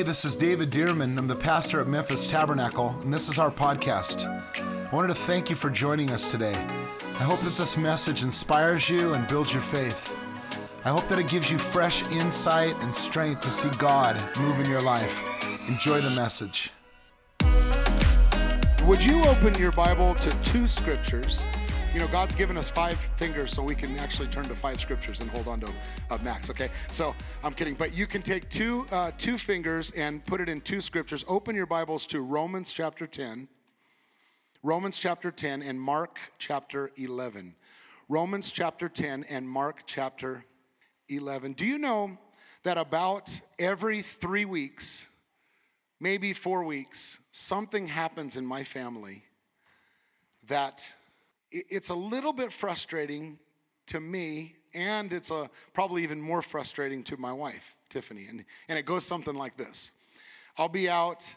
Hey, this is David Dearman. I'm the pastor at Memphis Tabernacle, and this is our podcast. I wanted to thank you for joining us today. I hope that this message inspires you and builds your faith. I hope that it gives you fresh insight and strength to see God move in your life. Enjoy the message. Would you open your Bible to two scriptures? You know, God's given us five fingers so we can actually turn to five scriptures and hold on to Max, okay? So I'm kidding, but you can take two fingers and put it in two scriptures. Open your Bibles to Romans chapter 10 and Mark chapter 11. Romans chapter 10 and Mark chapter 11. Do you know that about every 3 weeks, maybe 4 weeks, something happens in my family that it's a little bit frustrating to me, and it's probably even more frustrating to my wife, Tiffany. And it goes something like this. I'll be out,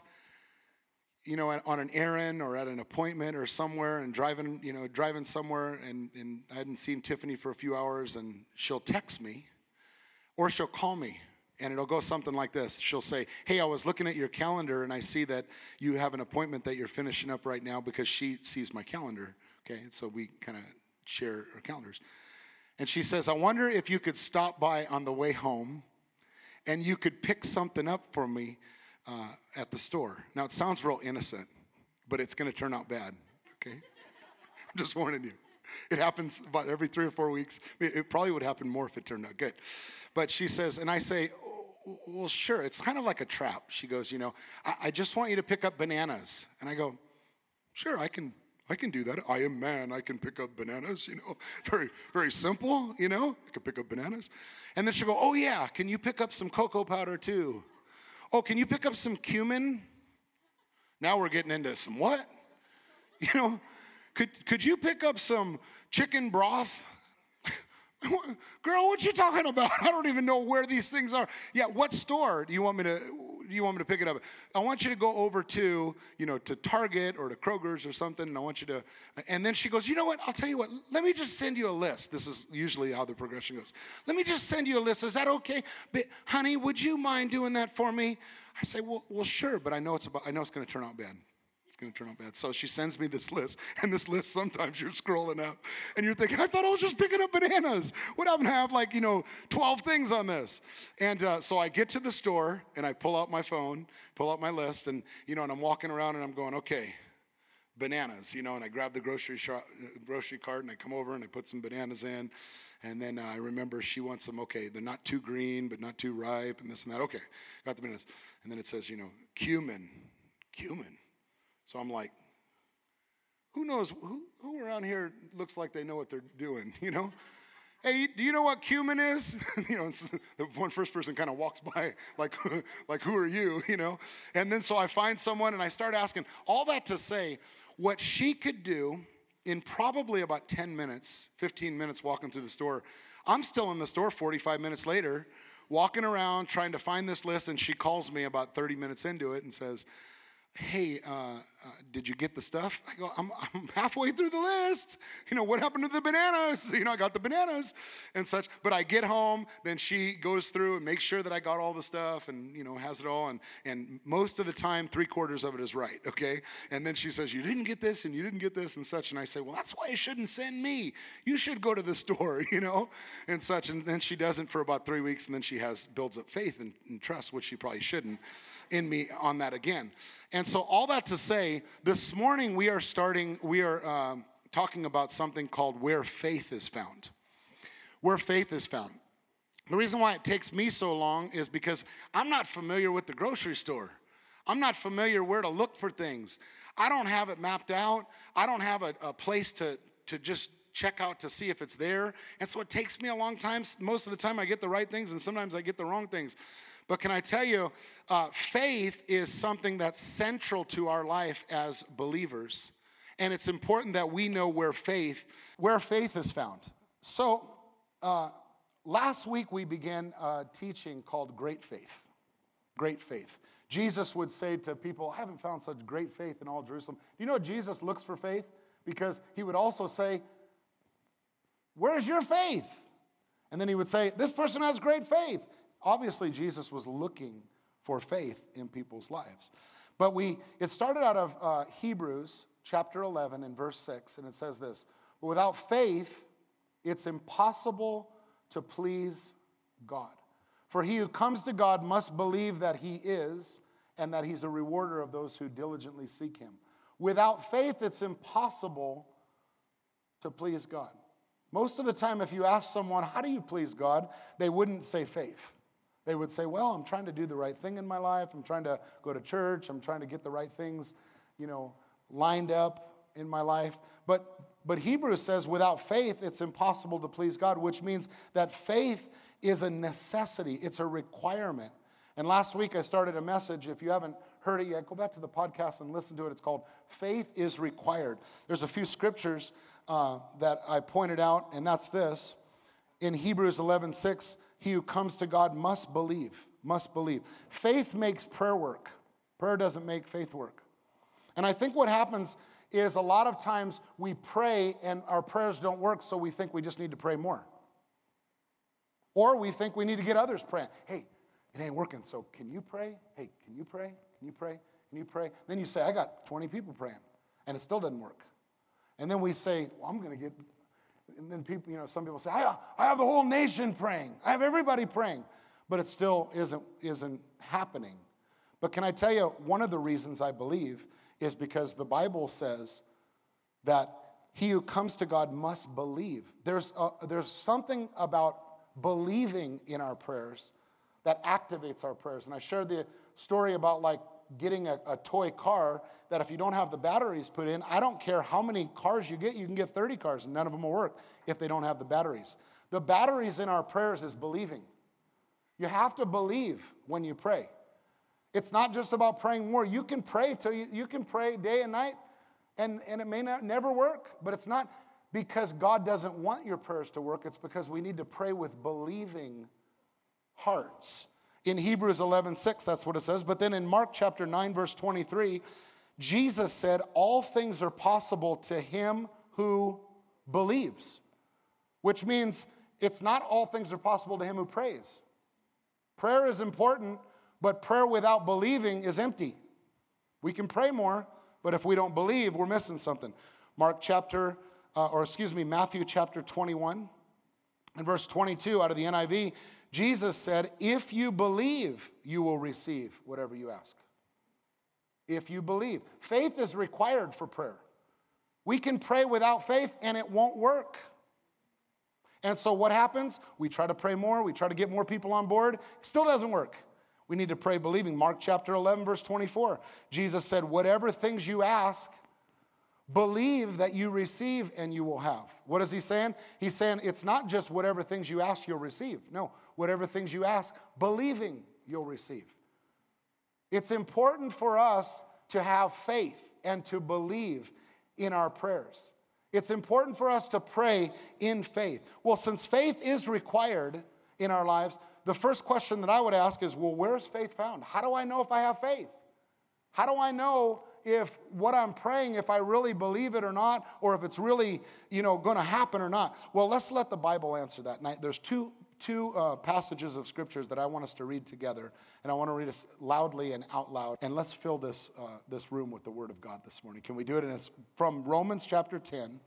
you know, on an errand or at an appointment or somewhere, and driving somewhere, and I hadn't seen Tiffany for a few hours, and she'll text me or she'll call me. And it'll go something like this. She'll say, hey, I was looking at your calendar, and I see that you have an appointment that you're finishing up right now, because she sees my calendar. Okay, so we kind of share our calendars. And she says, I wonder if you could stop by on the way home and you could pick something up for me at the store. Now, it sounds real innocent, but it's going to turn out bad, okay? I'm just warning you. It happens about every 3 or 4 weeks. It probably would happen more if it turned out good. But she says, and I say, well, sure. It's kind of like a trap. She goes, you know, I just want you to pick up bananas. And I go, sure, I can do that. I am man. I can pick up bananas, you know. Very, very simple, you know. I can pick up bananas. And then she'll go, oh, yeah, can you pick up some cocoa powder too? Oh, can you pick up some cumin? Now we're getting into some what? You know, could you pick up some chicken broth? Girl, what you talking about? I don't even know where these things are. Yeah, what store do you want me to pick it up? I want you to go over to, you know, to Target or to Kroger's or something, and I want you to, and then she goes, you know what, I'll tell you what, let me just send you a list. This is usually how the progression goes. Let me just send you a list. Is that okay? But, honey, would you mind doing that for me? I say, well, sure, but I know it's going to turn out bad. It's going to turn out bad. So she sends me this list, and this list, sometimes you're scrolling up, and you're thinking, I thought I was just picking up bananas. What happened to have, 12 things on this? And so I get to the store, and I pull out my phone, pull out my list, and, you know, and I'm walking around, and I'm going, okay, bananas, you know, and I grab the grocery cart, and I come over, and I put some bananas in, and then I remember she wants them, okay, they're not too green, but not too ripe, and this and that. Okay, got the bananas. And then it says, you know, cumin. So I'm like, who knows? Who around here looks like they know what they're doing, you know? Hey, do you know what cumin is? You know, the first person kind of walks by like, who are you, you know? And then so I find someone, and I start asking. All that to say, what she could do in probably about 10 minutes, 15 minutes walking through the store, I'm still in the store 45 minutes later, walking around trying to find this list, and she calls me about 30 minutes into it and says, hey, did you get the stuff? I go, I'm halfway through the list. You know, what happened to the bananas? You know, I got the bananas and such. But I get home, then she goes through and makes sure that I got all the stuff, and, you know, has it all. And most of the time, 3/4 of it is right, okay? And then she says, you didn't get this, and you didn't get this, and such. And I say, well, that's why you shouldn't send me. You should go to the store, you know, and such. And then she doesn't for about 3 weeks, and then she builds up faith and trust, which she probably shouldn't, in me on that again. And so all that to say, this morning we are talking about something called where faith is found. Where faith is found. The reason why it takes me so long is because I'm not familiar with the grocery store. I'm not familiar where to look for things. I don't have it mapped out. I don't have a place to just check out to see if it's there. And so it takes me a long time. Most of the time I get the right things, and sometimes I get the wrong things. But can I tell you, faith is something that's central to our life as believers. And it's important that we know where faith is found. So last week we began a teaching called Great Faith. Great faith. Jesus would say to people, I haven't found such great faith in all Jerusalem. Do you know Jesus looks for faith? Because he would also say, where's your faith? And then he would say, this person has great faith. Obviously, Jesus was looking for faith in people's lives. But it started out of Hebrews chapter 11 and verse 6, and it says this: "But without faith, it's impossible to please God. For he who comes to God must believe that he is, and that he's a rewarder of those who diligently seek him." Without faith, it's impossible to please God. Most of the time, if you ask someone, how do you please God? They wouldn't say faith. They would say, well, I'm trying to do the right thing in my life. I'm trying to go to church. I'm trying to get the right things, lined up in my life. But Hebrews says, without faith, it's impossible to please God, which means that faith is a necessity. It's a requirement. And last week I started a message. If you haven't heard it yet, go back to the podcast and listen to it. It's called Faith is Required. There's a few scriptures that I pointed out, and that's this. In Hebrews 11:6, he who comes to God must believe, must believe. Faith makes prayer work. Prayer doesn't make faith work. And I think what happens is a lot of times we pray and our prayers don't work, so we think we just need to pray more. Or we think we need to get others praying. Hey, it ain't working, so can you pray? Hey, can you pray? Can you pray? Can you pray? Then you say, I got 20 people praying, and it still doesn't work. And then we say, well, I'm going to get, and then people, some people say, I have the whole nation praying. I have everybody praying, but it still isn't happening. But can I tell you, one of the reasons I believe is because the Bible says that he who comes to God must believe. There's something about believing in our prayers that activates our prayers. And I shared the story about getting a toy car that if you don't have the batteries put in, I don't care how many cars you get, you can get 30 cars and none of them will work if they don't have the batteries. The batteries in our prayers is believing. You have to believe when you pray. It's not just about praying more. You can pray till you can pray day and night and it may never work, but it's not because God doesn't want your prayers to work. It's because we need to pray with believing hearts. In Hebrews 11:6, that's what it says. But then in Mark chapter 9, verse 23, Jesus said, all things are possible to him who believes, which means it's not all things are possible to him who prays. Prayer is important, but prayer without believing is empty. We can pray more, but if we don't believe, we're missing something. Matthew chapter 21 and verse 22 out of the NIV, Jesus said, if you believe, you will receive whatever you ask. If you believe. Faith is required for prayer. We can pray without faith and it won't work. And so what happens? We try to pray more. We try to get more people on board. It still doesn't work. We need to pray believing. Mark chapter 11, verse 24. Jesus said, whatever things you ask, believe that you receive and you will have. What is he saying? He's saying it's not just whatever things you ask, you'll receive. No, whatever things you ask, believing you'll receive. It's important for us to have faith and to believe in our prayers. It's important for us to pray in faith. Well, since faith is required in our lives, the first question that I would ask is, well, where's faith found? How do I know if I have faith? How do I know if what I'm praying, if I really believe it or not, or if it's really, going to happen or not? Well, let's let the Bible answer that. There's two passages of scriptures that I want us to read together, and I want to read us loudly and out loud. And let's fill this room with the Word of God this morning. Can we do it? And it's from Romans chapter 10,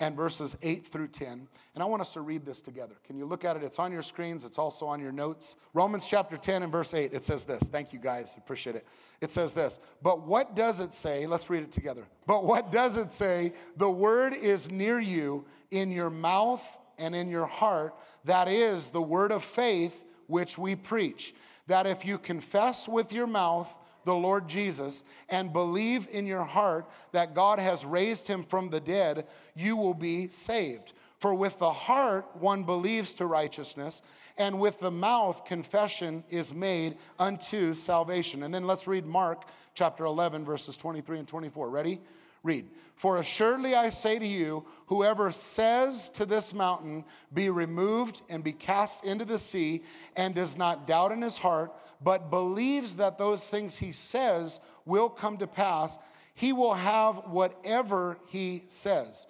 and verses 8 through 10. And I want us to read this together. Can you look at it? It's on your screens. It's also on your notes. Romans chapter 10 and verse 8. It says this. Thank you, guys. Appreciate it. It says this. But what does it say? Let's read it together. But what does it say? The word is near you, in your mouth and in your heart. That is the word of faith which we preach. That if you confess with your mouth the Lord Jesus, and believe in your heart that God has raised him from the dead, you will be saved. For with the heart one believes to righteousness, and with the mouth confession is made unto salvation. And then let's read Mark chapter 11, verses 23 and 24. Ready? Read. For assuredly I say to you, whoever says to this mountain, be removed and be cast into the sea, and does not doubt in his heart, but believes that those things he says will come to pass, he will have whatever he says.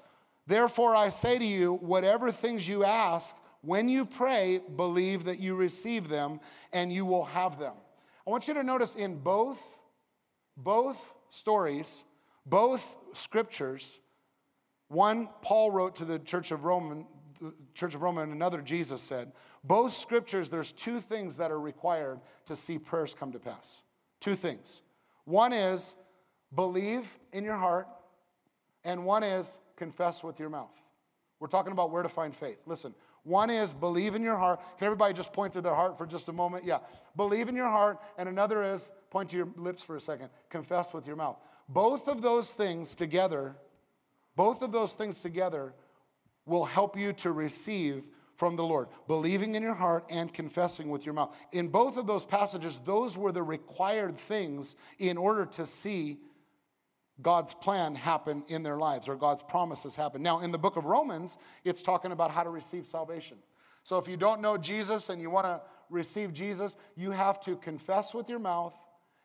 Therefore I say to you, whatever things you ask, When you pray, believe that you receive them and you will have them. I want you to notice in both stories, both scriptures, one Paul wrote to the Church of Rome, and another Jesus said, both scriptures, there's two things that are required to see prayers come to pass. Two things. One is believe in your heart, and one is confess with your mouth. We're talking about where to find faith. Listen, one is believe in your heart. Can everybody just point to their heart for just a moment? Yeah. Believe in your heart, and another is, point to your lips for a second, confess with your mouth. Both of those things together will help you to receive from the Lord, believing in your heart and confessing with your mouth. In both of those passages, those were the required things in order to see God's plan happen in their lives, or God's promises happen. Now, in the book of Romans, it's talking about how to receive salvation. So if you don't know Jesus and you want to receive Jesus, you have to confess with your mouth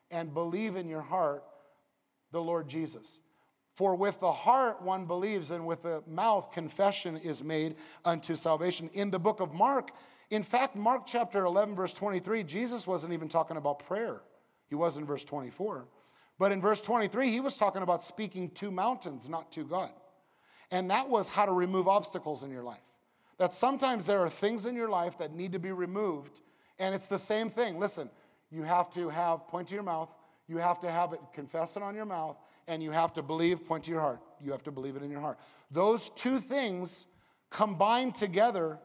and believe in your heart the Lord Jesus. For with the heart one believes, and with the mouth confession is made unto salvation. In the book of Mark, in fact, Mark chapter 11, verse 23, Jesus wasn't even talking about prayer. He was in verse 24. But in verse 23, he was talking about speaking to mountains, not to God. And that was how to remove obstacles in your life. That sometimes there are things in your life that need to be removed, and it's the same thing. Listen, you have to have, point to your mouth, you have to have it, confess it on your mouth, and you have to believe, point to your heart. You have to believe it in your heart. Those two things combined together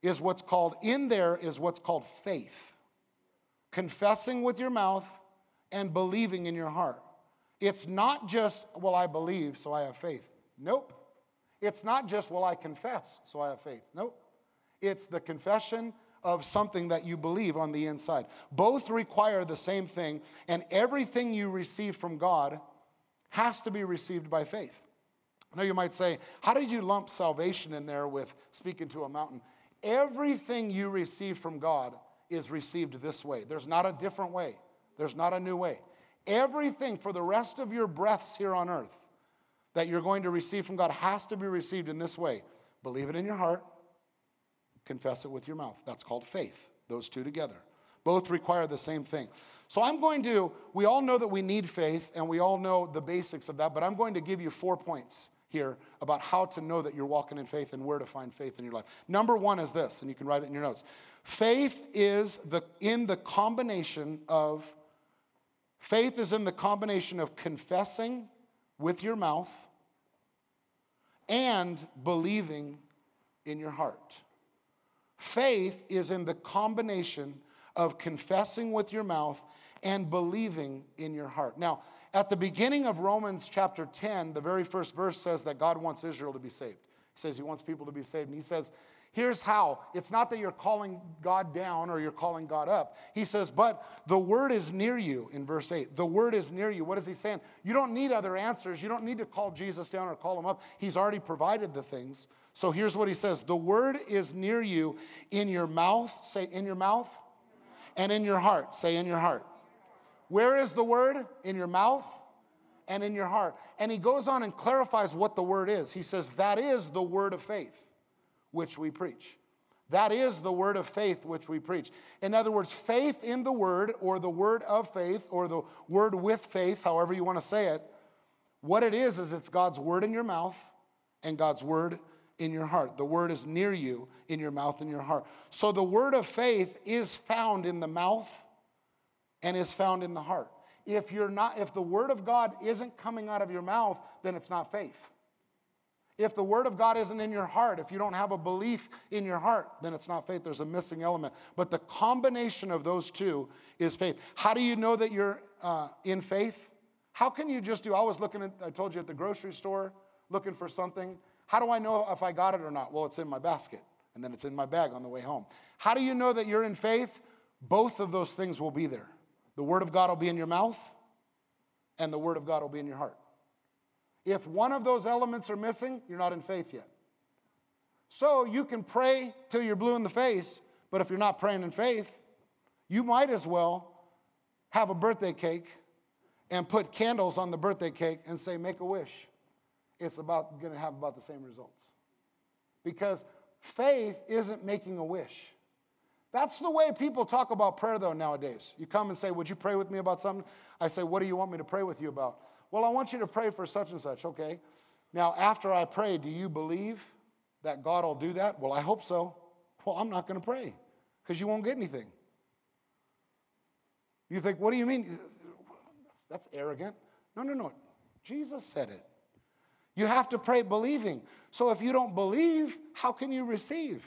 is what's called, in there is what's called faith. Confessing with your mouth and believing in your heart. It's not just, well, I believe, so I have faith. Nope. It's not just, well, I confess, so I have faith. Nope. It's the confession of something that you believe on the inside. Both require the same thing, and everything you receive from God has to be received by faith. Now you might say, how did you lump salvation in there with speaking to a mountain? Everything you receive from God is received this way. There's not a different way. There's not a new way. Everything for the rest of your breaths here on earth that you're going to receive from God has to be received in this way. Believe it in your heart. Confess it with your mouth. That's called faith. Those two together. Both require the same thing. So we all know that we need faith, and we all know the basics of that, but I'm going to give you 4 points here about how to know that you're walking in faith and where to find faith in your life. Number one is this, and you can write it in your notes. Faith is in the combination of confessing with your mouth and believing in your heart. Faith is in the combination of confessing with your mouth and believing in your heart. Now, at the beginning of Romans chapter 10, the very first verse says that God wants Israel to be saved. He says he wants people to be saved. And he says, here's how. It's not that you're calling God down or you're calling God up. He says, but the word is near you in verse 8. The word is near you. What is he saying? You don't need other answers. You don't need to call Jesus down or call him up. He's already provided the things. So here's what he says. The word is near you in your mouth, say in your mouth, and in your heart, say in your heart. Where is the word? In your mouth and in your heart. And he goes on and clarifies what the word is. He says, that is the word of faith, which we preach. That is the word of faith, which we preach. In other words, faith in the word, or the word of faith, or the word with faith, however you want to say it. What it is it's God's word in your mouth and God's word in your heart. The word is near you in your mouth and your heart. So the word of faith is found in the mouth and is found in the heart. If the word of God isn't coming out of your mouth, then it's not faith. If the word of God isn't in your heart, if you don't have a belief in your heart, then it's not faith. There's a missing element. But the combination of those two is faith. How do you know that you're in faith? How can you just do, I told you at the grocery store, looking for something. How do I know if I got it or not? Well, it's in my basket, and then it's in my bag on the way home. How do you know that you're in faith? Both of those things will be there. The word of God will be in your mouth, and the word of God will be in your heart. If one of those elements are missing, you're not in faith yet. So you can pray till you're blue in the face, but if you're not praying in faith, you might as well have a birthday cake and put candles on the birthday cake and say, make a wish. It's going to have about the same results. Because Faith isn't making a wish. That's the way people talk about prayer, though, nowadays. You come and say, would you pray with me about something? I say, what do you want me to pray with you about? Well, I want you to pray for such and such. Okay. Now, after I pray, do you believe that God will do that? Well, I hope so. Well, I'm not going to pray because you won't get anything. You think, what do you mean? That's arrogant. No. Jesus said it. You have to pray believing. So if you don't believe, how can you receive?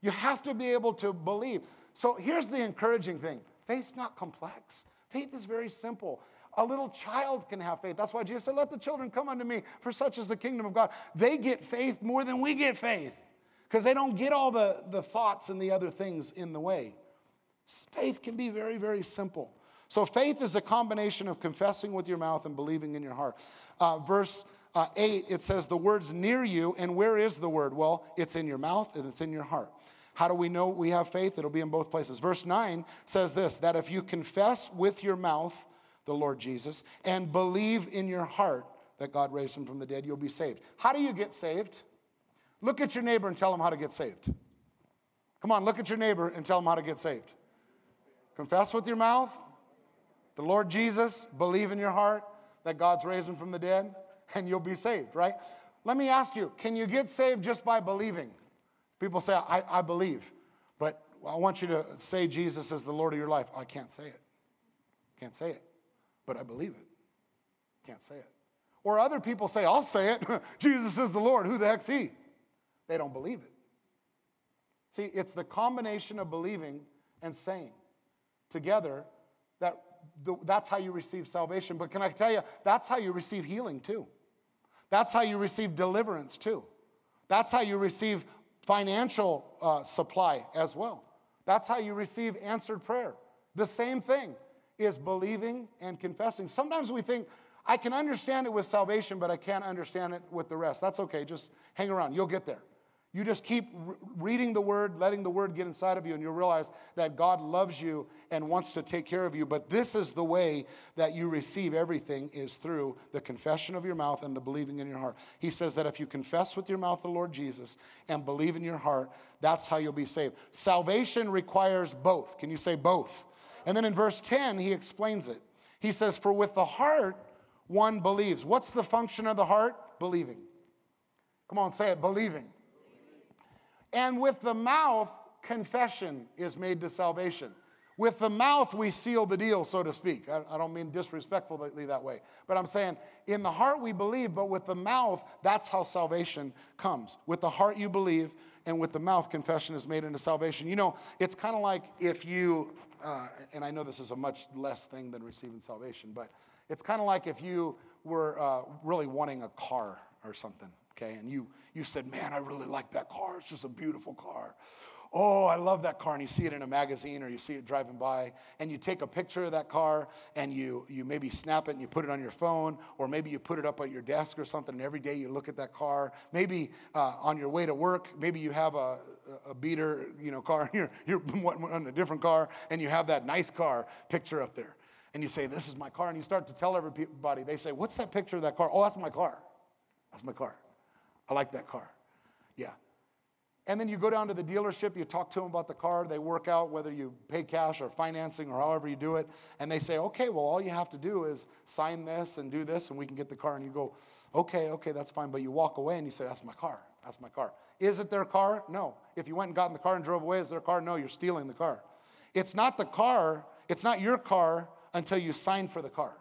You have to be able to believe. So here's the encouraging thing. Faith's not complex. Faith is very simple. A little child can have faith. That's why Jesus said, let the children come unto me, for such is the kingdom of God. They get faith more than we get faith because they don't get all the thoughts and the other things in the way. Faith can be very, very simple. So faith is a combination of confessing with your mouth and believing in your heart. Verse 8, it says, the word's near you, and where is the word? Well, it's in your mouth and it's in your heart. How do we know we have faith? It'll be in both places. Verse 9 says this, that if you confess with your mouth the Lord Jesus and believe in your heart that God raised him from the dead, you'll be saved. How do you get saved? Look at your neighbor and tell him how to get saved. Come on, look at your neighbor and tell him how to get saved. Confess with your mouth the Lord Jesus, believe in your heart that God's raised him from the dead, and you'll be saved, right? Let me ask you, can you get saved just by believing? People say, I believe, but I want you to say Jesus is the Lord of your life. I can't say it. Can't say it, but I believe it. Can't say it. Or other people say, I'll say it. Jesus is the Lord. Who the heck's he? They don't believe it. See, it's the combination of believing and saying together that's how you receive salvation. But can I tell you, that's how you receive healing too. That's how you receive deliverance too. That's how you receive financial supply as well. That's how you receive answered prayer. The same thing is believing and confessing. Sometimes we think, I can understand it with salvation, but I can't understand it with the rest. That's okay. Just hang around. You'll get there. You just keep reading the Word, letting the Word get inside of you, and you'll realize that God loves you and wants to take care of you. But this is the way that you receive everything is through the confession of your mouth and the believing in your heart. He says that if you confess with your mouth the Lord Jesus and believe in your heart, that's how you'll be saved. Salvation requires both. Can you say both? And then in verse 10, he explains it. He says, for with the heart one believes. What's the function of the heart? Believing. Come on, say it, believing. And with the mouth, confession is made to salvation. With the mouth, we seal the deal, so to speak. I don't mean disrespectfully that way. But I'm saying, in the heart we believe, but with the mouth, that's how salvation comes. With the heart you believe, and with the mouth, confession is made into salvation. You know, it's kind of like if you, and I know this is a much less thing than receiving salvation, but it's kind of like if you were really wanting a car or something. Okay, and you said, man, I really like that car. It's just a beautiful car. Oh, I love that car. And you see it in a magazine or you see it driving by. And you take a picture of that car and you maybe snap it and you put it on your phone. Or maybe you put it up at your desk or something. And every day you look at that car. Maybe on your way to work, maybe you have a beater car. You're on a different car. And you have that nice car picture up there. And you say, this is my car. And you start to tell everybody. They say, what's that picture of that car? Oh, that's my car. That's my car. I like that car. Yeah. And then you go down to the dealership, you talk to them about the car, they work out whether you pay cash or financing or however you do it, and they say, okay, well, all you have to do is sign this and do this and we can get the car. And you go, okay, that's fine. But you walk away and you say, that's my car. That's my car. Is it their car? No. If you went and got in the car and drove away, is it their car? No, you're stealing the car. It's not the car. It's not your car until you sign for the car.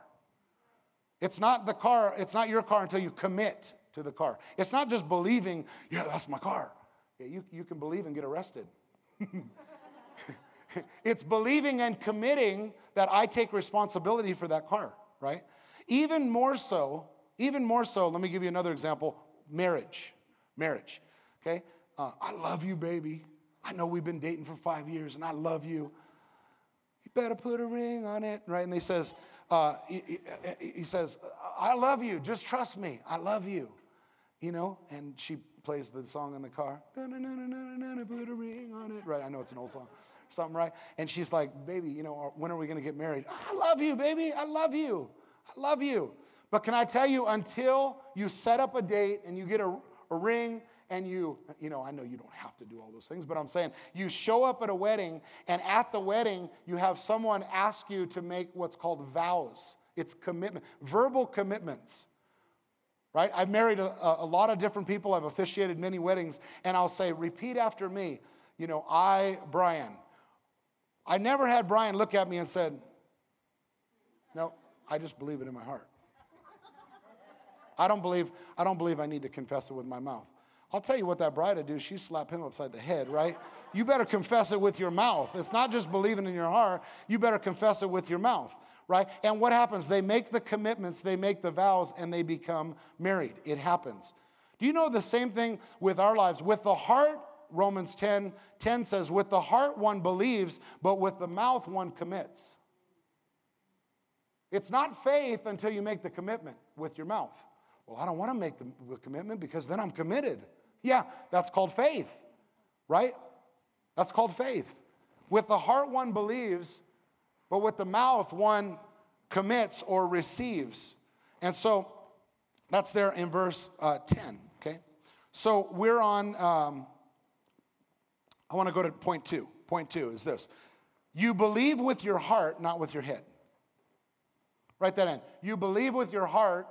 It's not the car. It's not your car until you commit to the car. It's not just believing, yeah, that's my car. Yeah, you can believe and get arrested. It's believing and committing that I take responsibility for that car, right? Even more so, let me give you another example, marriage, okay? I love you, baby. I know we've been dating for 5 years, and I love you. You better put a ring on it, right? And he says, I love you. Just trust me. I love you. And she plays the song in the car. Put a ring on it. Right, I know it's an old song. Something, right? And she's like, baby, when are we going to get married? I love you, baby. I love you. I love you. But can I tell you, until you set up a date and you get a ring and you know, I know you don't have to do all those things, but I'm saying you show up at a wedding, and at the wedding, you have someone ask you to make what's called vows. It's commitment, verbal commitments, right? I've married a lot of different people. I've officiated many weddings, and I'll say, repeat after me. You know, I never had Brian look at me and said, no, I just believe it in my heart. I don't believe I need to confess it with my mouth. I'll tell you what that bride would do. She'd slap him upside the head, right? You better confess it with your mouth. It's not just believing in your heart. You better confess it with your mouth, right? And what happens? They make the commitments, they make the vows, and they become married. It happens. Do you know the same thing with our lives? With the heart, Romans 10:10 says, with the heart one believes, but with the mouth one commits. It's not faith until you make the commitment with your mouth. Well, I don't want to make the commitment because then I'm committed. Yeah, that's called faith, right? That's called faith. With the heart one believes, but with the mouth one commits or receives. And so that's there in verse 10, okay? So we're on, I want to go to point two. Point two is this. You believe with your heart, not with your head. Write that in. You believe with your heart,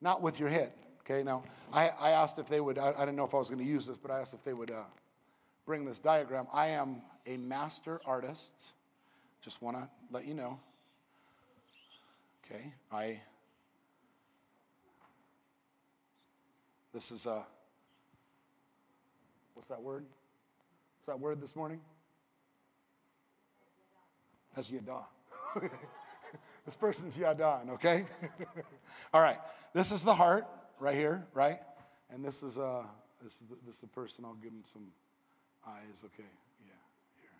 not with your head. Okay, now, I asked if they would, I didn't know if I was going to use this, but I asked if they would bring this diagram. I am a master artist. Just want to let you know. Okay, this is a, what's that word? What's that word this morning? That's yada. This person's yada, okay? All right, this is the heart right here, right? And this is the person. I'll give him some eyes, okay? Yeah, here.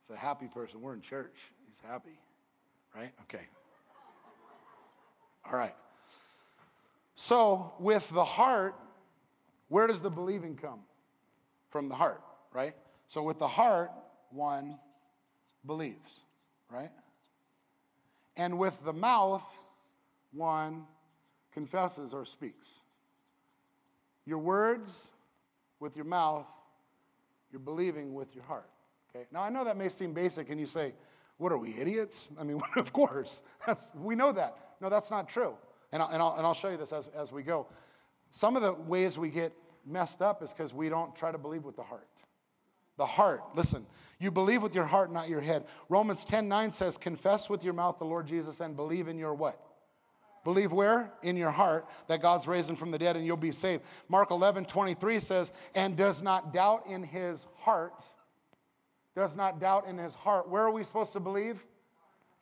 It's a happy person. We're in church. He's happy, right? Okay. All right. So with the heart, where does the believing come? From the heart, right? So with the heart, one believes, right? And with the mouth, one confesses or speaks. Your words with your mouth, you're believing with your heart, okay? Now, I know that may seem basic, and you say, what, are we idiots? I mean, of course. We know that. No, that's not true. And I'll show you this as we go. Some of the ways we get messed up is because we don't try to believe with the heart. The heart, listen, you believe with your heart, not your head. Romans 10:9 says, confess with your mouth the Lord Jesus and believe in your what? Believe where? In your heart that God's raised him from the dead and you'll be saved. Mark 11:23 says, and does not doubt in his heart. Does not doubt in his heart. Where are we supposed to believe?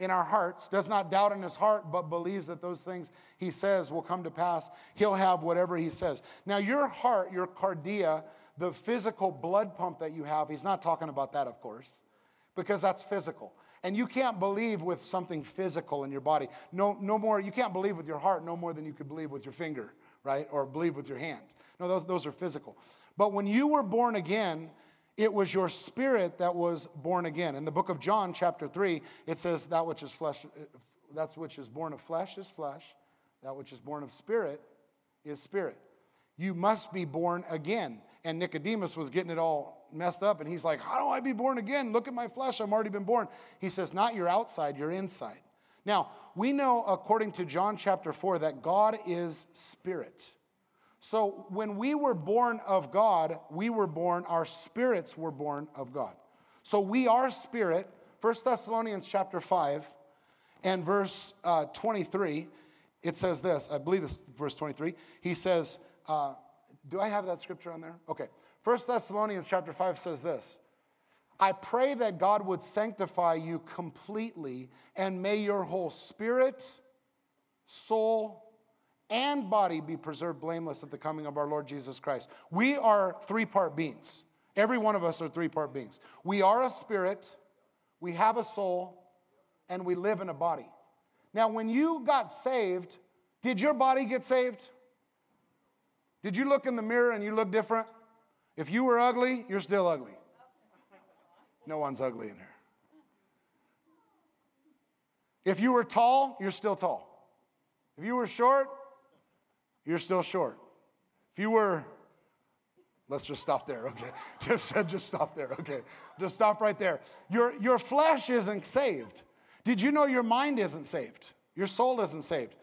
In our hearts, does not doubt in his heart, but believes that those things he says will come to pass. He'll have whatever he says. Now, your heart, your cardia, the physical blood pump that you have, he's not talking about that, of course, because that's physical. And you can't believe with something physical in your body. No more, you can't believe with your heart no more than you could believe with your finger, right? Or believe with your hand. No, those are physical. But when you were born again, it was your spirit that was born again. In the book of John, chapter 3, it says, that which is flesh, that which is born of flesh is flesh. That which is born of spirit is spirit. You must be born again. And Nicodemus was getting it all messed up. And he's like, how do I be born again? Look at my flesh. I've already been born. He says, not your outside, your inside. Now, we know, according to John chapter 4, that God is spirit. So when we were born of God, we were born, our spirits were born of God. So we are spirit. 1 Thessalonians chapter 5 and verse 23, it says this. I believe it's verse 23. He says, do I have that scripture on there? Okay. 1 Thessalonians chapter 5 says this. I pray that God would sanctify you completely and may your whole spirit, soul, and body be preserved blameless at the coming of our Lord Jesus Christ. We are three-part beings. Every one of us are three-part beings. We are a spirit, we have a soul, and we live in a body. Now, when you got saved, did your body get saved? Did you look in the mirror and you look different? If you were ugly, you're still ugly. No one's ugly in here. If you were tall, you're still tall. If you were short, you're still short. If you were, let's just stop there, okay? Tiff said just stop there, okay? Just stop right there. Your flesh isn't saved. Did you know your mind isn't saved? Your soul isn't saved.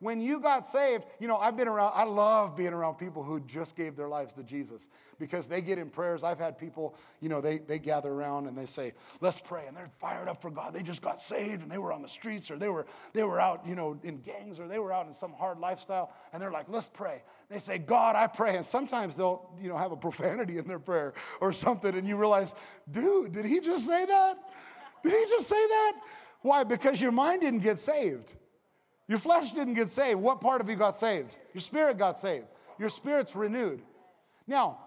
When you got saved, you know, I love being around people who just gave their lives to Jesus because they get in prayers. I've had people, you know, they gather around and they say, let's pray. And they're fired up for God. They just got saved and they were on the streets or they were out, you know, in gangs or they were out in some hard lifestyle. And they're like, let's pray. They say, God, I pray. And sometimes they'll, you know, have a profanity in their prayer or something. And you realize, dude, did he just say that? Did he just say that? Why? Because your mind didn't get saved. Your flesh didn't get saved. What part of you got saved? Your spirit got saved. Your spirit's renewed. Now,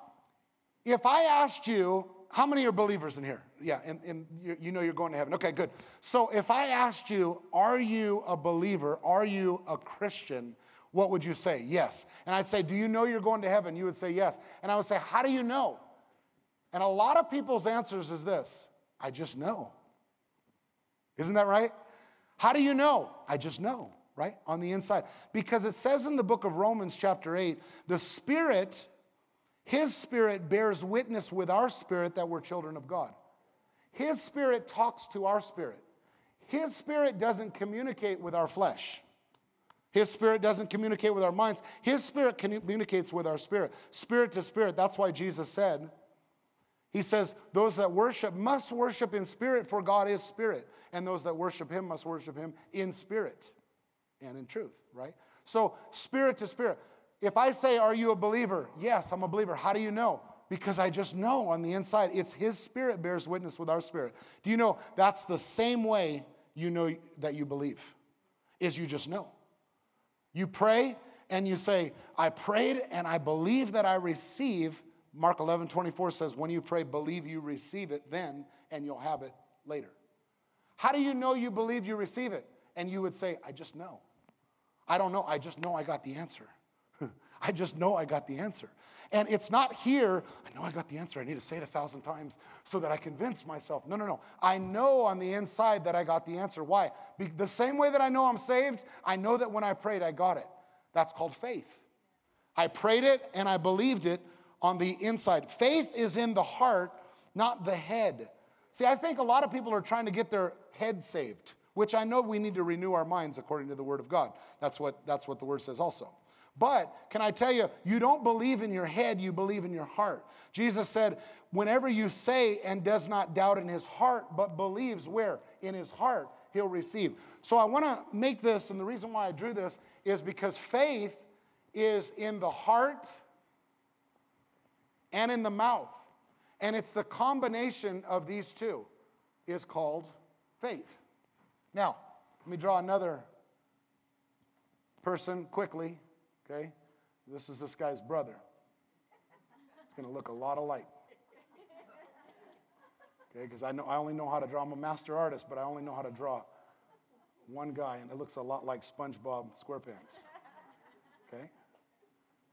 if I asked you, how many are believers in here? Yeah, and you know you're going to heaven. Okay, good. So if I asked you, are you a believer? Are you a Christian? What would you say? Yes. And I'd say, do you know you're going to heaven? You would say yes. And I would say, how do you know? And a lot of people's answers is this, I just know. Isn't that right? How do you know? I just know. Right? On the inside. Because it says in the book of Romans chapter 8, the Spirit, His Spirit bears witness with our spirit that we're children of God. His Spirit talks to our spirit. His Spirit doesn't communicate with our flesh. His Spirit doesn't communicate with our minds. His Spirit communicates with our spirit. Spirit to spirit. That's why Jesus said, He says, those that worship must worship in spirit, for God is spirit. And those that worship Him must worship Him in spirit. And in truth, right? So spirit to spirit. If I say, are you a believer? Yes, I'm a believer. How do you know? Because I just know on the inside. It's His Spirit bears witness with our spirit. Do you know that's the same way you know that you believe? Is you just know. You pray and you say, I prayed and I believe that I receive. Mark 11:24 says, when you pray, believe you receive it then and you'll have it later. How do you know you believe you receive it? And you would say, I just know. I don't know. I just know I got the answer. I just know I got the answer. And it's not here, I know I got the answer. I need to say it 1,000 times so that I convince myself. No. I know on the inside that I got the answer. Why? The same way that I know I'm saved, I know that when I prayed, I got it. That's called faith. I prayed it and I believed it on the inside. Faith is in the heart, not the head. See, I think a lot of people are trying to get their head saved, which I know we need to renew our minds according to the Word of God. That's what the Word says also. But can I tell you, you don't believe in your head, you believe in your heart. Jesus said, whenever you say and does not doubt in his heart, but believes where? In his heart, he'll receive. So I want to make this, and the reason why I drew this is because faith is in the heart and in the mouth. And it's the combination of these two is called faith. Now, let me draw another person quickly, okay? This is this guy's brother. It's going to look a lot alike, okay? Because I only know how to draw. I'm a master artist, but I only know how to draw one guy, and it looks a lot like SpongeBob SquarePants, okay?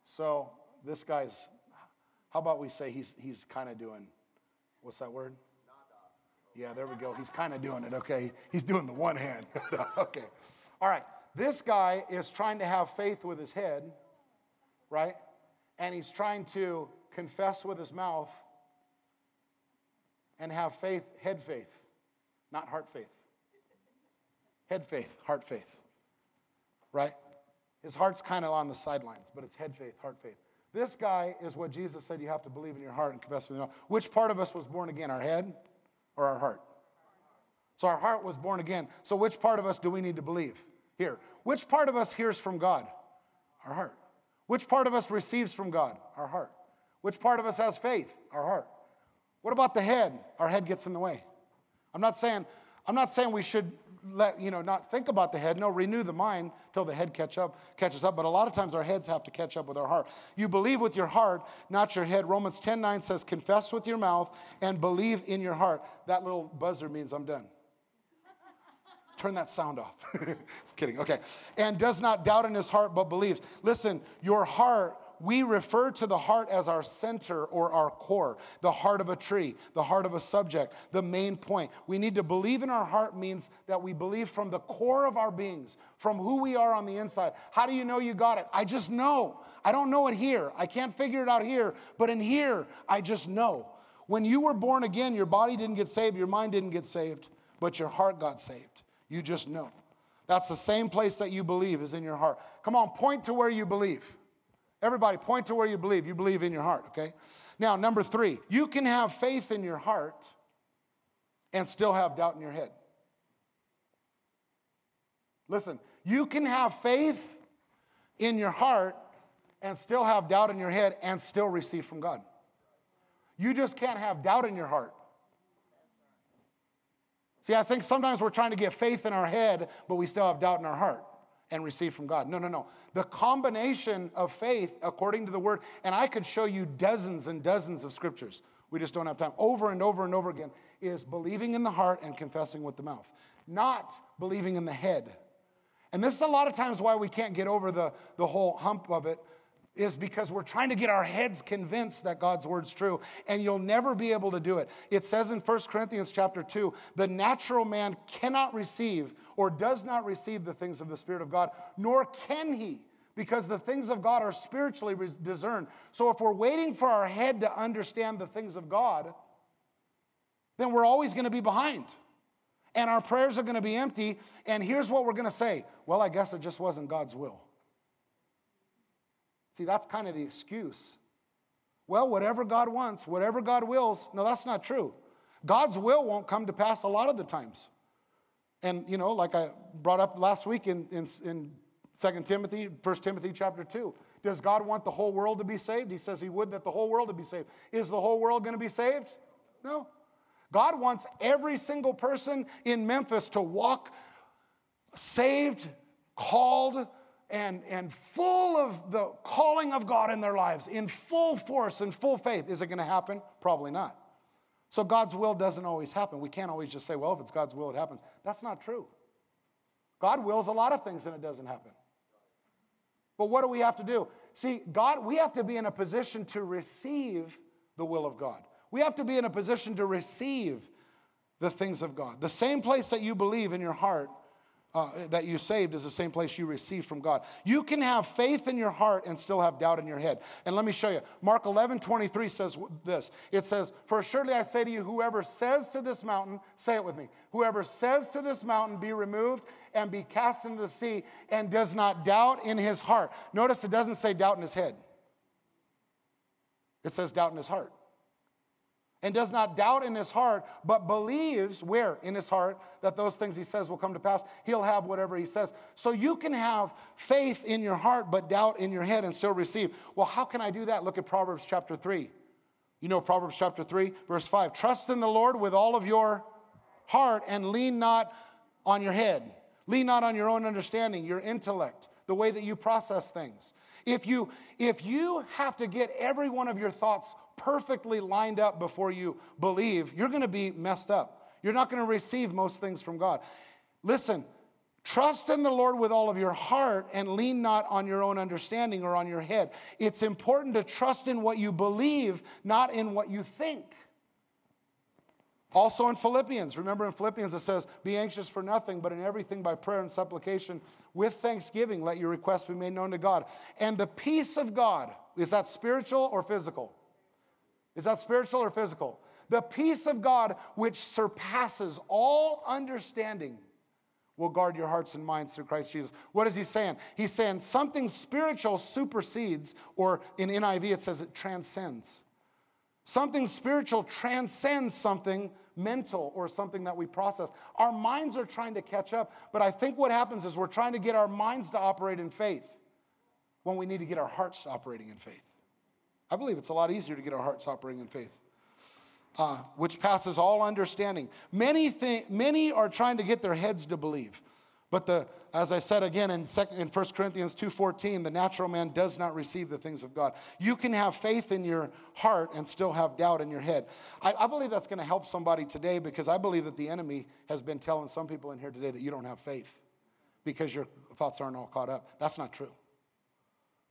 So this guy's, how about we say he's kind of doing, what's that word? Yeah, there we go. He's kind of doing it, okay? He's doing the one hand. Okay. All right. This guy is trying to have faith with his head, right? And he's trying to confess with his mouth and have faith, head faith, not heart faith. Head faith, heart faith, right? His heart's kind of on the sidelines, but it's head faith, heart faith. This guy is what Jesus said you have to believe in your heart and confess with your mouth. Which part of us was born again, our head? Or our heart? So our heart was born again. So which part of us do we need to believe? Here. Which part of us hears from God? Our heart. Which part of us receives from God? Our heart. Which part of us has faith? Our heart. What about the head? Our head gets in the way. I'm not saying we should not think about the head. No, renew the mind till the head catches up. But a lot of times our heads have to catch up with our heart. You believe with your heart, not your head. Romans 10:9 says, confess with your mouth and believe in your heart. That little buzzer means I'm done. Turn that sound off. Kidding. Okay. And does not doubt in his heart, but believes. Listen, your heart we refer to the heart as our center or our core, the heart of a tree, the heart of a subject, the main point. We need to believe in our heart means that we believe from the core of our beings, from who we are on the inside. How do you know you got it? I just know. I don't know it here. I can't figure it out here, but in here, I just know. When you were born again, your body didn't get saved, your mind didn't get saved, but your heart got saved. You just know. That's the same place that you believe is in your heart. Come on, point to where you believe. Everybody, point to where you believe. You believe in your heart, okay? Now, number three, you can have faith in your heart and still have doubt in your head. Listen, you can have faith in your heart and still have doubt in your head and still receive from God. You just can't have doubt in your heart. See, I think sometimes we're trying to get faith in our head, but we still have doubt in our heart and receive from God. No. The combination of faith, according to the word, and I could show you dozens and dozens of scriptures. We just don't have time. Over and over and over again is believing in the heart and confessing with the mouth, not believing in the head. And this is a lot of times why we can't get over the whole hump of it, is because we're trying to get our heads convinced that God's word's true, and you'll never be able to do it. It says in 1 Corinthians chapter 2, the natural man cannot receive or does not receive the things of the Spirit of God, nor can he, because the things of God are spiritually discerned. So if we're waiting for our head to understand the things of God, then we're always going to be behind, and our prayers are going to be empty, and here's what we're going to say: well, I guess it just wasn't God's will. See, that's kind of the excuse. Well, whatever God wants, whatever God wills. No, that's not true. God's will won't come to pass a lot of the times. And, you know, like I brought up last week in 2 Timothy, 1 Timothy chapter 2, does God want the whole world to be saved? He says he would that the whole world would be saved. Is the whole world going to be saved? No. God wants every single person in Memphis to walk saved, called, and full of the calling of God in their lives, in full force and full faith. Is it going to happen? Probably not. So God's will doesn't always happen. We can't always just say, well, if it's God's will, it happens. That's not true. God wills a lot of things and it doesn't happen. But what do we have to do? See, God, we have to be in a position to receive the will of God. We have to be in a position to receive the things of God. The same place that you believe in your heart that you saved is the same place you receive from God. You can have faith in your heart and still have doubt in your head. And let me show you. Mark 11:23 says this. It says, for surely I say to you, whoever says to this mountain, say it with me, whoever says to this mountain, be removed and be cast into the sea, and does not doubt in his heart. Notice it doesn't say doubt in his head. It says doubt in his heart. And does not doubt in his heart, but believes, where? In his heart, that those things he says will come to pass. He'll have whatever he says. So you can have faith in your heart, but doubt in your head, and still receive. Well, how can I do that? Look at Proverbs chapter 3. You know Proverbs chapter 3, verse 5. Trust in the Lord with all of your heart, and lean not on your head. Lean not on your own understanding, your intellect, the way that you process things. If you have to get every one of your thoughts perfectly lined up before you believe, you're going to be messed up. You're not going to receive most things from God. Listen, trust in the Lord with all of your heart and lean not on your own understanding or on your head. It's important to trust in what you believe, not in what you think. Also in Philippians, remember in Philippians it says, be anxious for nothing, but in everything by prayer and supplication, with thanksgiving, let your requests be made known to God. And the peace of God, is that spiritual or physical? Is that spiritual or physical? The peace of God, which surpasses all understanding, will guard your hearts and minds through Christ Jesus. What is he saying? He's saying something spiritual supersedes, or in NIV it says it transcends. Something spiritual transcends something mental or something that we process. Our minds are trying to catch up, but I think what happens is we're trying to get our minds to operate in faith when we need to get our hearts operating in faith. I believe it's a lot easier to get our hearts operating in faith, which passes all understanding. Many are trying to get their heads to believe. But as I said again in 1 Corinthians 2:14, the natural man does not receive the things of God. You can have faith in your heart and still have doubt in your head. I believe that's going to help somebody today, because I believe that the enemy has been telling some people in here today that you don't have faith because your thoughts aren't all caught up. That's not true.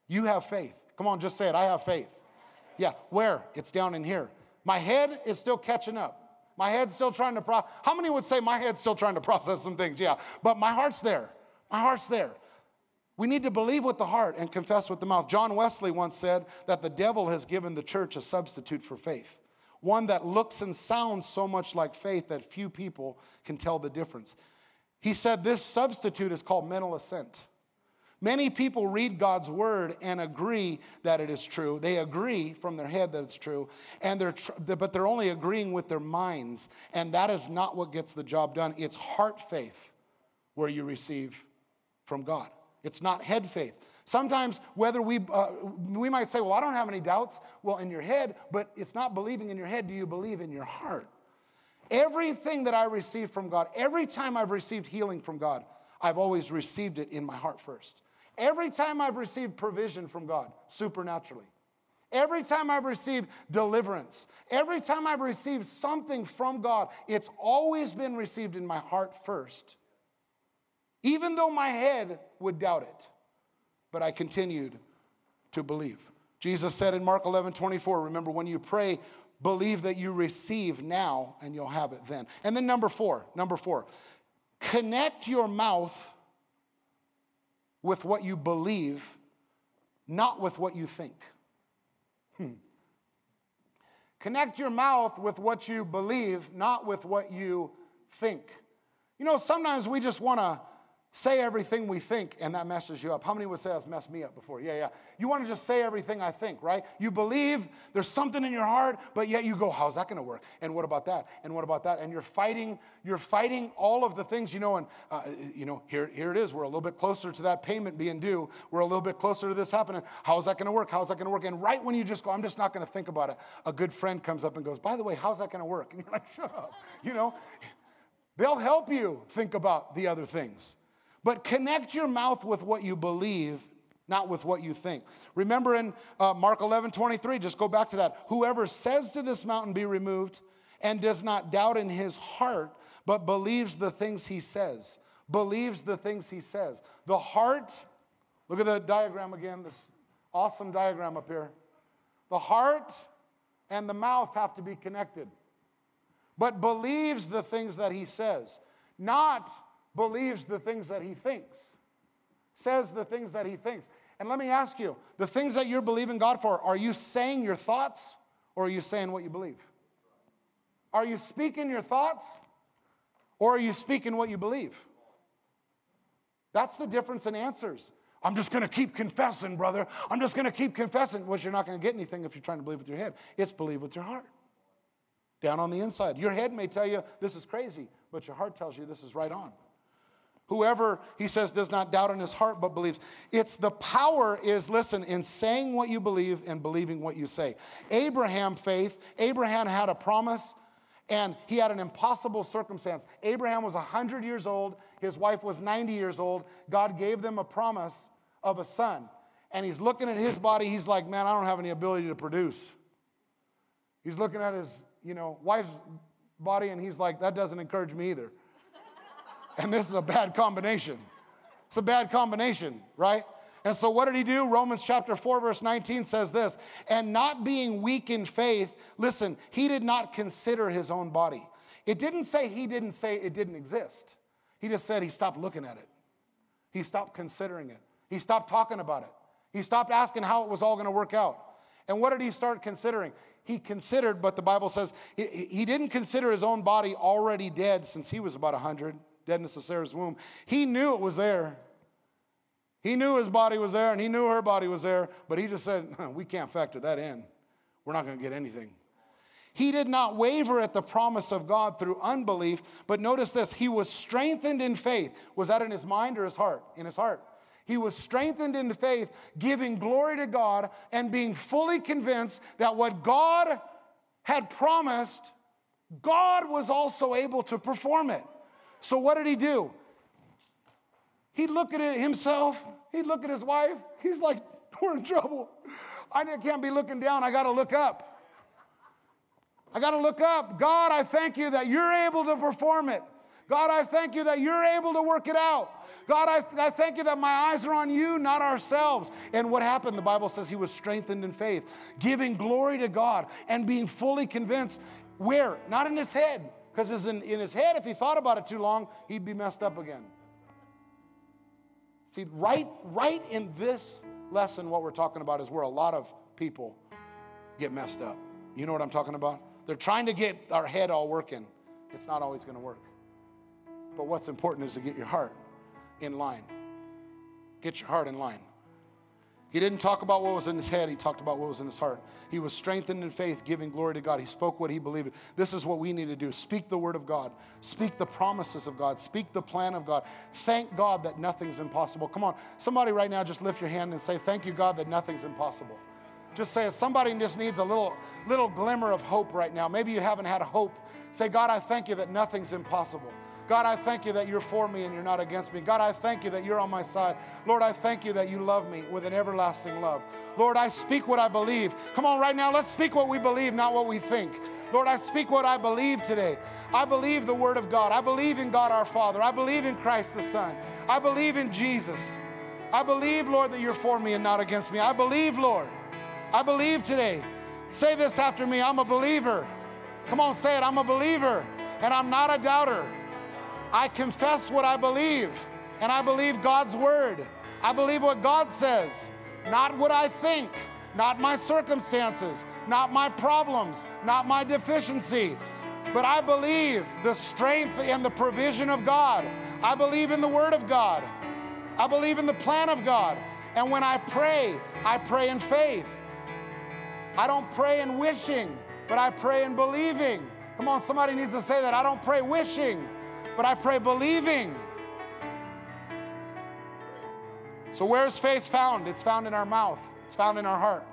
You have faith. Come on, just say it. I have faith. Yeah, where? It's down in here. My head is still catching up. My head's still trying to process. How many would say my head's still trying to process some things? Yeah, but my heart's there. My heart's there. We need to believe with the heart and confess with the mouth. John Wesley once said that the devil has given the church a substitute for faith, one that looks and sounds so much like faith that few people can tell the difference. He said this substitute is called mental assent. Many people read God's word and agree that it is true. They agree from their head that it's true, and but they're only agreeing with their minds, and that is not what gets the job done. It's heart faith where you receive from God. It's not head faith. Sometimes whether we might say, well, I don't have any doubts. Well, in your head, but it's not believing in your head. Do you believe in your heart? Everything that I receive from God, every time I've received healing from God, I've always received it in my heart first. Every time I've received provision from God, supernaturally. Every time I've received deliverance. Every time I've received something from God, it's always been received in my heart first. Even though my head would doubt it, but I continued to believe. Jesus said in Mark 11:24, remember, when you pray, believe that you receive now and you'll have it then. And then number four, connect your mouth with what you believe, not with what you think. Connect your mouth with what you believe, not with what you think. You know, sometimes we just want to say everything we think, and that messes you up. How many would say that's messed me up before? Yeah. You want to just say everything I think, right? You believe there's something in your heart, but yet you go, how's that going to work? And what about that? And what about that? And you're fighting all of the things, you know, and, here it is. We're a little bit closer to that payment being due. We're a little bit closer to this happening. How's that going to work? And right when you just go, I'm just not going to think about it, a good friend comes up and goes, by the way, how's that going to work? And you're like, shut up, you know. They'll help you think about the other things. But connect your mouth with what you believe, not with what you think. Remember in Mark 11:23, just go back to that. Whoever says to this mountain, be removed, and does not doubt in his heart, but believes the things he says. The heart, look at the diagram again, this awesome diagram up here. The heart and the mouth have to be connected. But believes the things that he says, not believes the things that he thinks, says the things that he thinks. And let me ask you, the things that you're believing God for, are you saying your thoughts or are you saying what you believe? Are you speaking your thoughts or are you speaking what you believe? That's the difference in answers. I'm just going to keep confessing, brother. I'm just going to keep confessing. Well, you're not going to get anything if you're trying to believe with your head. It's believe with your heart, down on the inside. Your head may tell you this is crazy, but your heart tells you this is right on. Whoever, he says, does not doubt in his heart, but believes. It's the power is, listen, in saying what you believe and believing what you say. Abraham had a promise, and he had an impossible circumstance. Abraham was 100 years old. His wife was 90 years old. God gave them a promise of a son. And he's looking at his body. He's like, man, I don't have any ability to produce. He's looking at his, wife's body, and he's like, that doesn't encourage me either. And this is a bad combination. It's a bad combination, right? And so what did he do? Romans chapter 4, verse 19 says this, and not being weak in faith, listen, he did not consider his own body. It didn't say it didn't exist. He just said he stopped looking at it. He stopped considering it. He stopped talking about it. He stopped asking how it was all going to work out. And what did he start considering? He considered, but the Bible says he didn't consider his own body already dead since he was about 100. Deadness of Sarah's womb. He knew it was there. He knew his body was there, and he knew her body was there, but he just said, we can't factor that in. We're not going to get anything. He did not waver at the promise of God through unbelief, but notice this, he was strengthened in faith. Was that in his mind or his heart? In his heart. He was strengthened in faith, giving glory to God and being fully convinced that what God had promised, God was also able to perform it. So what did he do? He'd look at it himself. He'd look at his wife. He's like, we're in trouble. I can't be looking down. I got to look up. God, I thank you that you're able to perform it. God, I thank you that you're able to work it out. God, I thank you that my eyes are on you, not ourselves. And what happened? The Bible says he was strengthened in faith, giving glory to God and being fully convinced. Where? Not in his head. Because in his head, if he thought about it too long, he'd be messed up again. See, right in this lesson, what we're talking about is where a lot of people get messed up. You know what I'm talking about? They're trying to get our head all working. It's not always going to work. But what's important is to get your heart in line. Get your heart in line. He didn't talk about what was in his head. He talked about what was in his heart. He was strengthened in faith, giving glory to God. He spoke what he believed. This is what we need to do. Speak the word of God. Speak the promises of God. Speak the plan of God. Thank God that nothing's impossible. Come on. Somebody right now, just lift your hand and say, thank you, God, that nothing's impossible. Just say it. Somebody just needs a little glimmer of hope right now. Maybe you haven't had hope. Say, God, I thank you that nothing's impossible. God, I thank you that you're for me and you're not against me. God, I thank you that you're on my side. Lord, I thank you that you love me with an everlasting love. Lord, I speak what I believe. Come on, right now, let's speak what we believe, not what we think. Lord, I speak what I believe today. I believe the word of God. I believe in God our Father. I believe in Christ the Son. I believe in Jesus. I believe, Lord, that you're for me and not against me. I believe, Lord. I believe today. Say this after me. I'm a believer. Come on, say it. I'm a believer, and I'm not a doubter. I confess what I believe, and I believe God's word. I believe what God says, not what I think, not my circumstances, not my problems, not my deficiency, but I believe the strength and the provision of God. I believe in the word of God. I believe in the plan of God. And when I pray in faith. I don't pray in wishing, but I pray in believing. Come on, somebody needs to say that. I don't pray wishing, but I pray believing. So where's faith found? It's found in our mouth. It's found in our heart.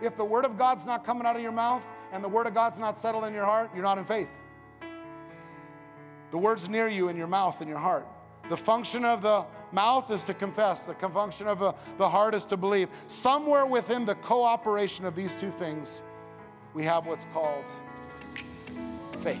If the word of God's not coming out of your mouth and the word of God's not settled in your heart, you're not in faith. The word's near you in your mouth and your heart. The function of the mouth is to confess. The function of the heart is to believe. Somewhere within the cooperation of these two things, we have what's called faith.